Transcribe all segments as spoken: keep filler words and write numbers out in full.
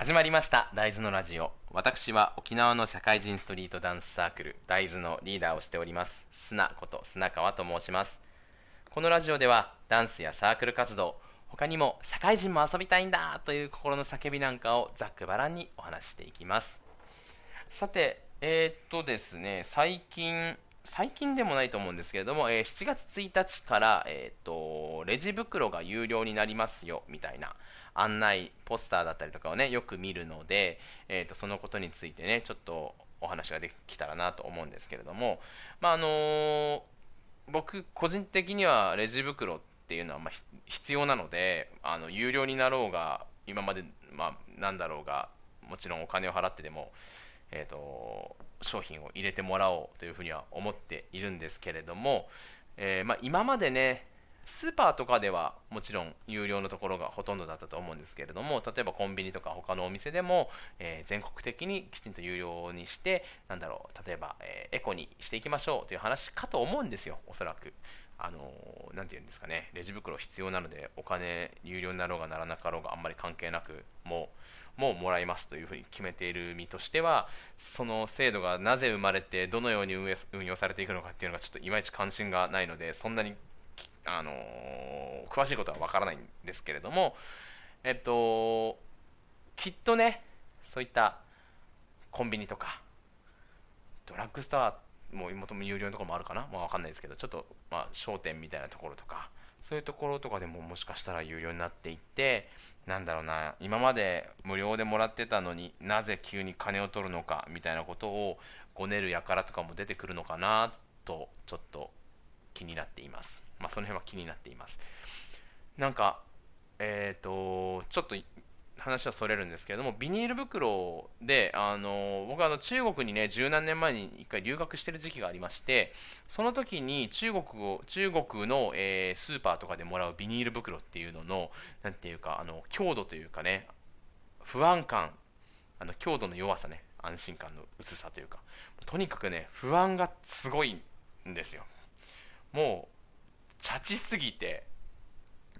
始まりました大豆のラジオ。私は沖縄の社会人ストリートダンスサークル大豆のリーダーをしております、砂こと砂川と申します。このラジオではダンスやサークル活動、他にも社会人も遊びたいんだという心の叫びなんかをざっくばらんにお話していきます。さてえー、っとですね最近最近でもないと思うんですけれども、えー、しちがつついたちから、えー、とレジ袋が有料になりますよみたいな案内ポスターだったりとかをねよく見るので、えー、とそのことについてねちょっとお話ができたらなと思うんですけれども、まああのー、僕個人的にはレジ袋っていうのはまあ必要なので、あの有料になろうが今まで、まあ、なんだろうがもちろんお金を払ってでもえーと商品を入れてもらおうというふうには思っているんですけれども、えーまあ、今までねスーパーとかではもちろん有料のところがほとんどだったと思うんですけれども、例えばコンビニとか他のお店でも、えー、全国的にきちんと有料にして、なんだろう例えば、えー、エコにしていきましょうという話かと思うんですよ。おそらくあのー、なんて言うんですかね、レジ袋必要なのでお金有料になろうがならなかろうがあんまり関係なくもうもうもらいますというふうに決めている身としては、その制度がなぜ生まれてどのように運用、運用されていくのかっていうのがちょっといまいち関心がないので、そんなにあのー、詳しいことはわからないんですけれども、えっときっとねそういったコンビニとかドラッグストアもう元も有料のところもあるかな、まあ、わかんないですけど、ちょっとまあ商店みたいなところとかそういうところとかでももしかしたら有料になっていって、なんだろうな今まで無料でもらってたのになぜ急に金を取るのかみたいなことをごねる輩とかも出てくるのかなとちょっと気になっています。まあその辺は気になっています。なんかえっとちょっと話はそれるんですけれども、ビニール袋であの僕はあの中国にね十何年前に一回留学してる時期がありまして、その時に中国を中国の、えー、スーパーとかでもらうビニール袋っていうののなんていうかあの強度というかね不安感、あの強度の弱さね、安心感の薄さというか、とにかくね不安がすごいんですよ。もうチャチすぎて、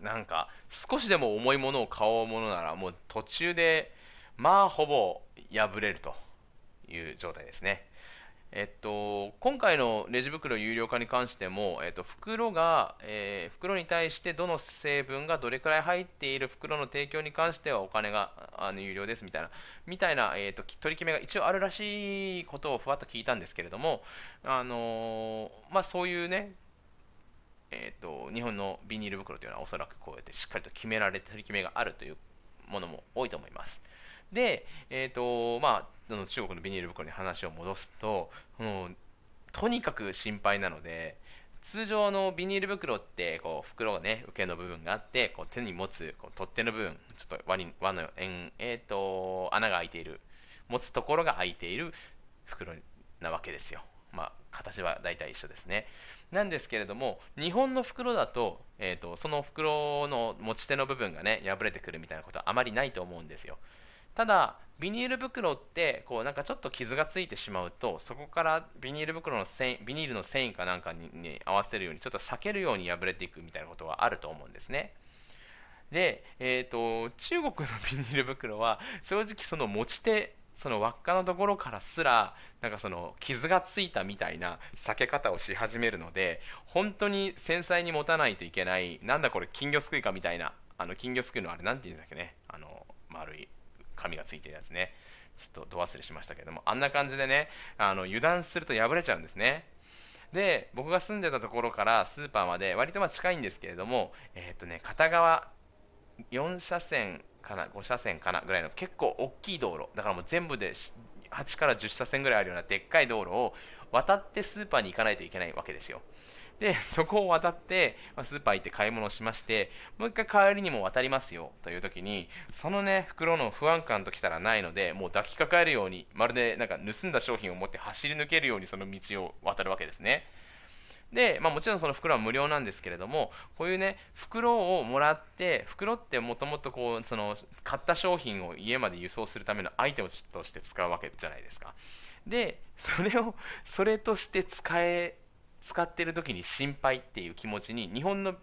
なんか少しでも重いものを買おうものならもう途中でまあほぼ破れるという状態ですね。えっと今回のレジ袋有料化に関しても、えっと、袋が、えー、袋に対してどの成分がどれくらい入っている袋の提供に関してはお金があの有料ですみたいなみたいな、えー、と取り決めが一応あるらしいことをふわっと聞いたんですけれども、あのー、まあそういうねえー、と日本のビニール袋というのはおそらくこうやってしっかりと決められて取り決めがあるというものも多いと思います。で、えーとまあ、中国のビニール袋に話を戻すと、うん、とにかく心配なので、通常のビニール袋ってこう袋がね受けの部分があってこう手に持つこう取っ手の部分ちょっと輪に輪の、えー、と穴が開いている持つところが開いている袋なわけですよ。まあ形はだいたい一緒ですね。なんですけれども日本の袋だと、えーと、その袋の持ち手の部分がね破れてくるみたいなことはあまりないと思うんですよ。ただビニール袋ってこうなんかちょっと傷がついてしまうと、そこからビニール袋の繊維ビニールの繊維かなんかに、ね、合わせるようにちょっと裂けるように破れていくみたいなことはあると思うんですね。で、えーと、中国のビニール袋は正直その持ち手その輪っかのところからすらなんかその傷がついたみたいな裂け方をし始めるので、本当に繊細に持たないといけない、なんだこれ金魚すくいかみたいな、あの金魚すくいのあれなんて言うんだっけね、あの丸い紙がついてるやつね、ちょっとど忘れしましたけれども、あんな感じでねあの油断すると破れちゃうんですね。で僕が住んでたところからスーパーまで割とまあ近いんですけれども、えっとね片側よんしゃせんかなごしゃせんかなぐらいの結構大きい道路だから、もう全部ではちからじゅっしゃせんぐらいあるようなでっかい道路を渡ってスーパーに行かないといけないわけですよ。でそこを渡ってスーパー行って買い物をしまして、もう一回帰りにも渡りますよという時に、そのね袋の不安感ときたらないので、もう抱きかかえるようにまるでなんか盗んだ商品を持って走り抜けるようにその道を渡るわけですね。で、まあ、もちろんその袋は無料なんですけれども、こういうね袋をもらって、袋ってもともとこうその買った商品を家まで輸送するためのアイテムとして使うわけじゃないですか。でそれをそれとして使え使ってる時に心配っていう気持ちに日本の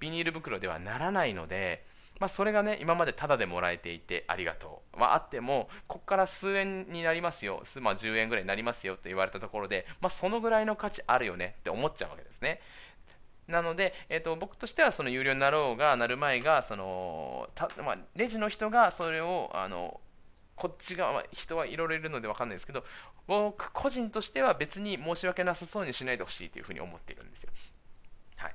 ビニール袋ではならないので、まあ、それがね今までタダでもらえていてありがとうはあっても、ここから数円になりますよ、まあ、じゅうえんぐらいになりますよと言われたところで、まあ、そのぐらいの価値あるよねって思っちゃうわけですね。なので、えー、と僕としてはその有料になろうがなる前がそのた、まあ、レジの人がそれをあのこっち側、人はいろいろいるので分かんないですけど、僕個人としては別に申し訳なさそうにしないでほしいというふうに思っているんですよ。はい、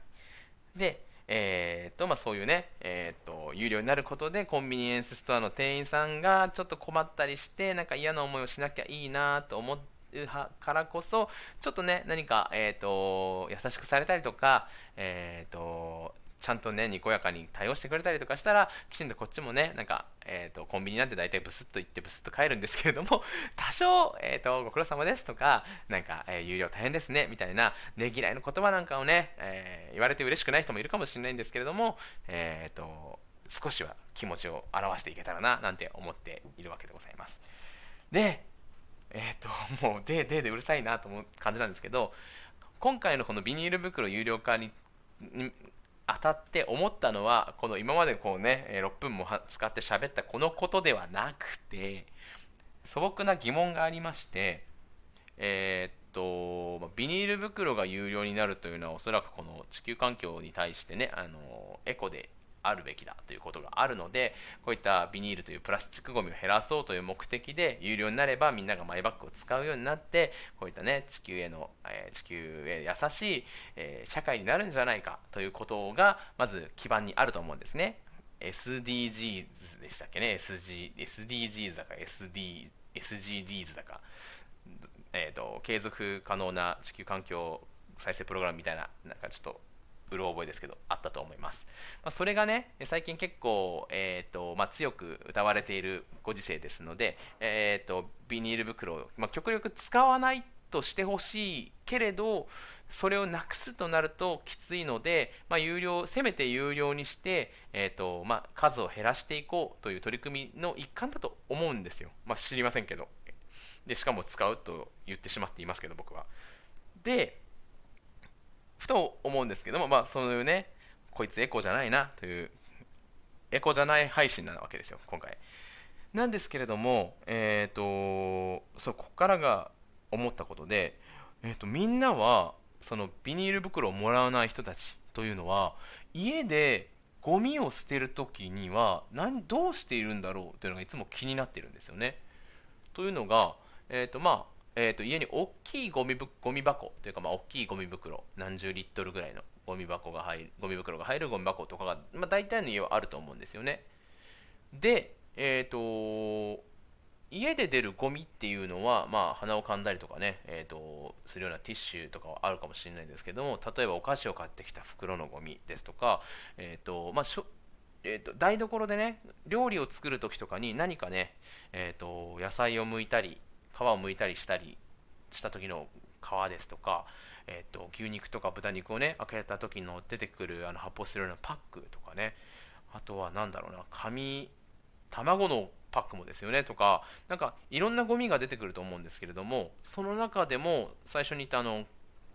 で、えーとまあ、そういうね、えーと、有料になることでコンビニエンスストアの店員さんがちょっと困ったりしてなんか嫌な思いをしなきゃいいなと思ってからこそちょっとね何か、えー、と優しくされたりとか、えー、とちゃんとねにこやかに対応してくれたりとかしたらきちんとこっちもねなんか、えー、とコンビニなんて大体ブスッと行ってブスッと帰るんですけれども、多少、えー、とご苦労様ですとかなんか、えー、有料大変ですねみたいなねぎらいの言葉なんかをね、えー、言われて嬉しくない人もいるかもしれないんですけれども、えー、と少しは気持ちを表していけたらななんて思っているわけでございます。でえーと、もうでででうるさいなと思う感じなんですけど、今回のこのビニール袋有料化にあたって思ったのは、この今までこうねろっぷんも使って喋ったこのことではなくて、素朴な疑問がありまして、えーとビニール袋が有料になるというのはおそらくこの地球環境に対してねあのエコであるべきだということがあるので、こういったビニールというプラスチックごみを減らそうという目的で有料になればみんながマイバッグを使うようになって、こういったね地球への、えー、地球へ優しい、えー、社会になるんじゃないかということがまず基盤にあると思うんですね。 エスディージーズ でしたっけね、 エスジー エスディージーズ だか エスディー エスジーディーズ だか、えーと、継続可能な地球環境再生プログラムみたいな、なんかちょっとうろ覚えですけどあったと思います。まあ、それがね最近結構、えーとまあ、強く歌われているご時世ですので、えーとビニール袋を、まあ、極力使わないとしてほしいけれど、それをなくすとなるときついので、まあ、有料せめて有料にして、えーとまあ、数を減らしていこうという取り組みの一環だと思うんですよ。まあ、知りませんけど。でしかも使うと言ってしまっていますけど僕は。でふと思うんですけども、まあそういうねこいつエコじゃないなというエコじゃない配信なわけですよ今回なんですけれども、えーとそうここからが思ったことで、えーとみんなはそのビニール袋をもらわない人たちというのは家でゴミを捨てるときには何どうしているんだろうというのがいつも気になってるんですよね。というのが、えーとまあえーと家に大きいゴミぶゴミ箱というか、まあ大きいゴミ袋、何十リットルぐらいのゴミ箱が入るゴミ袋が入るゴミ箱とかが、まあ、大体の家はあると思うんですよね。で、えーと家で出るゴミっていうのは、まあ、鼻を噛んだりとかね、えーとするようなティッシュとかはあるかもしれないんですけども、例えばお菓子を買ってきた袋のゴミですとか、えーとまあしょえー、と台所でね料理を作るときとかに何かね、えーと野菜を剥いたり皮を剥いたりしたりした時の皮ですとか、えー、と牛肉とか豚肉をね開けた時の出てくるあの発泡スチロールのパックとかね、あとは何だろうな紙卵のパックもですよねとか、なんかいろんなゴミが出てくると思うんですけれども、その中でも最初に言ったあの、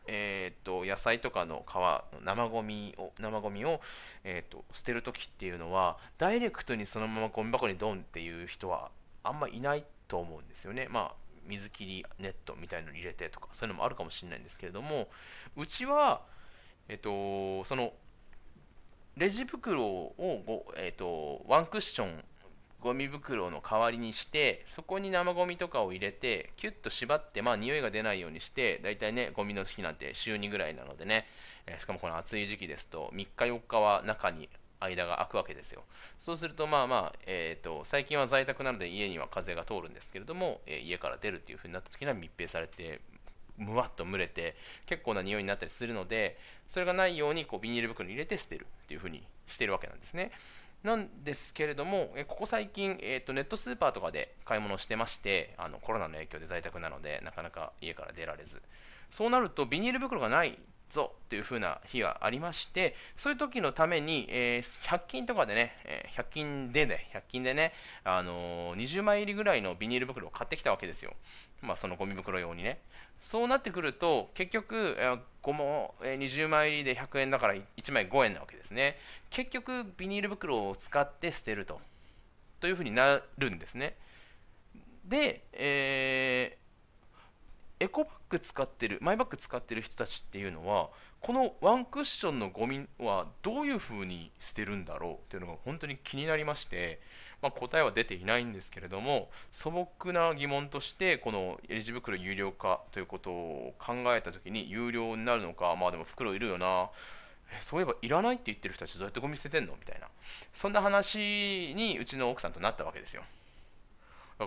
えー、と野菜とかの皮の生ゴミを生ゴミを、えー、と捨てる時っていうのはダイレクトにそのままゴミ箱にドンっていう人はあんまいないと思うんですよね。まあ水切りネットみたいのに入れてとかそういうのもあるかもしれないんですけれども、うちは、えっと、そのレジ袋をご、えっと、ワンクッションゴミ袋の代わりにしてそこに生ゴミとかを入れてキュッと縛って、まあ匂いが出ないようにして、だいたいねゴミの日なんて週にぐらいなのでね、えー、しかもこの暑い時期ですとみっかよっかは中に間が空くわけですよ。そうするとまあまあ、えー、と最近は在宅なので家には風が通るんですけれども、えー、家から出るっていう風になった時には密閉されてむわっと蒸れて結構な匂いになったりするので、それがないようにこうビニール袋に入れて捨てるっていう風にしてるわけなんですね。なんですけれども、ここ最近、えー、とネットスーパーとかで買い物してまして、あのコロナの影響で在宅なのでなかなか家から出られず、そうなるとビニール袋がないぞという風な日がありまして、そういう時のために、えー、ひゃく均とかでね、えー、ひゃく均でねひゃく均でね、あのー、にじゅうまい入りぐらいのビニール袋を買ってきたわけですよ。まあそのゴミ袋用にね。そうなってくると結局、えー、ごも、えー、にじゅうまい入りでひゃくえんだからいちまいごえんなわけですね。結局ビニール袋を使って捨てると。というふうになるんですね。で、えー、エコバッグ使ってる、マイバッグ使ってる人たちっていうのは、このワンクッションのゴミはどういうふうに捨てるんだろうっていうのが本当に気になりまして、まあ、答えは出ていないんですけれども、素朴な疑問としてこのレジ袋有料化ということを考えた時に、有料になるのか、まあでも袋いるよな、そういえばいらないって言ってる人たちどうやってゴミ捨ててんのみたいな、そんな話にうちの奥さんとなったわけですよ。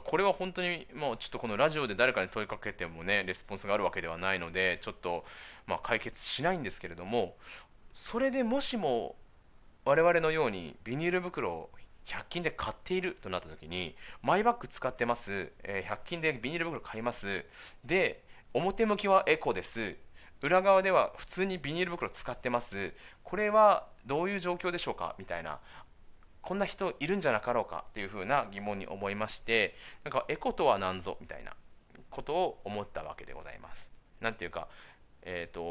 これは本当にもうちょっとこのラジオで誰かに問いかけてもね、レスポンスがあるわけではないので、ちょっとまあ解決しないんですけれども、それでもしも我々のようにビニール袋をひゃく均で買っているとなった時に、マイバッグ使ってます、ひゃく均でビニール袋買います、で、表向きはエコです、裏側では普通にビニール袋使ってます、これはどういう状況でしょうかみたいな。こんな人いるんじゃなかろうかというふうな疑問に思いまして、なんかエコとは何ぞみたいなことを思ったわけでございます。なんていうか、えー、と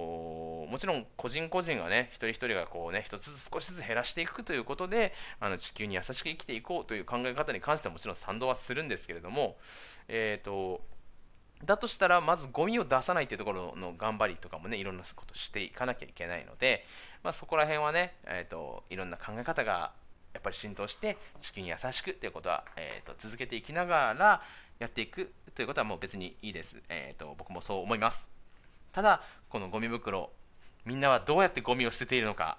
もちろん個人個人がね、一人一人がこうね、一つずつ少しずつ減らしていくということで、あの地球に優しく生きていこうという考え方に関してはもちろん賛同はするんですけれども、えー、とだとしたらまずゴミを出さないというところの頑張りとかもね、いろんなことしていかなきゃいけないので、まあ、そこら辺はね、えー、といろんな考え方がやっぱり浸透して地球に優しくということは、えー、と続けていきながらやっていくということはもう別にいいです、えー、と僕もそう思います。ただこのゴミ袋、みんなはどうやってゴミを捨てているのか、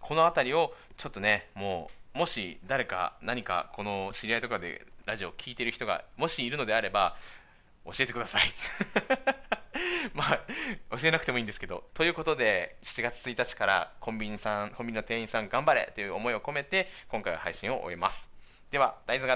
この辺りをちょっとね、もうもし誰か何かこの知り合いとかでラジオを聞いている人がもしいるのであれば教えてくださいまあ教えなくてもいいんですけど、ということでしちがつついたちからコンビニさん、コンビニの店員さん頑張れという思いを込めて今回は配信を終えます。では大豆が